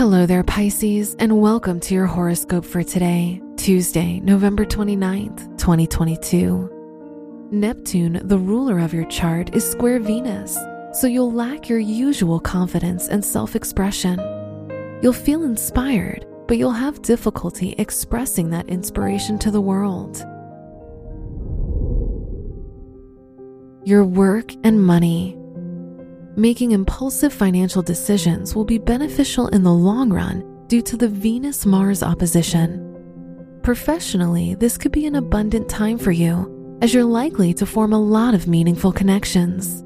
Hello there, Pisces, and welcome to your horoscope for today, Tuesday, November 29th, 2022. Neptune, the ruler of your chart, is square Venus, so you'll lack your usual confidence and self-expression. You'll feel inspired, but you'll have difficulty expressing that inspiration to the world. Your work and money. Making impulsive financial decisions will be beneficial in the long run due to the Venus-Mars opposition. Professionally, this could be an abundant time for you, as you're likely to form a lot of meaningful connections.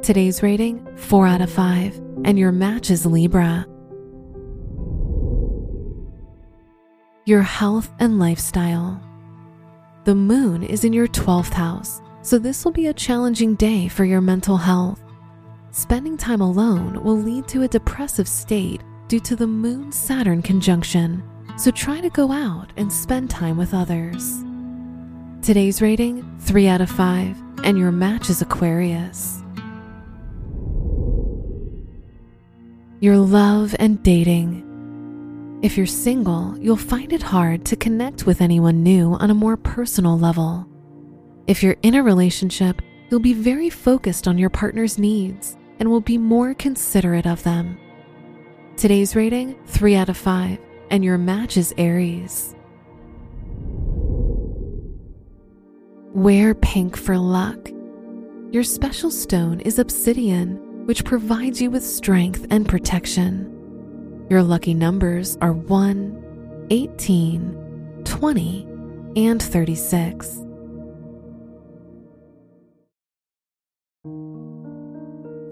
Today's rating, 4 out of 5, and your match is Libra. Your health and lifestyle. The moon is in your 12th house, so this will be a challenging day for your mental health. Spending time alone will lead to a depressive state due to the Moon-Saturn conjunction, so try to go out and spend time with others. Today's rating, 3 out of 5, and your match is Aquarius. Your love and dating. If you're single, you'll find it hard to connect with anyone new on a more personal level. If you're in a relationship, you'll be very focused on your partner's needs and will be more considerate of them. Today's rating, 3 out of 5, and your match is Aries. Wear pink for luck. Your special stone is obsidian, which provides you with strength and protection. Your lucky numbers are 1, 18, 20, and 36.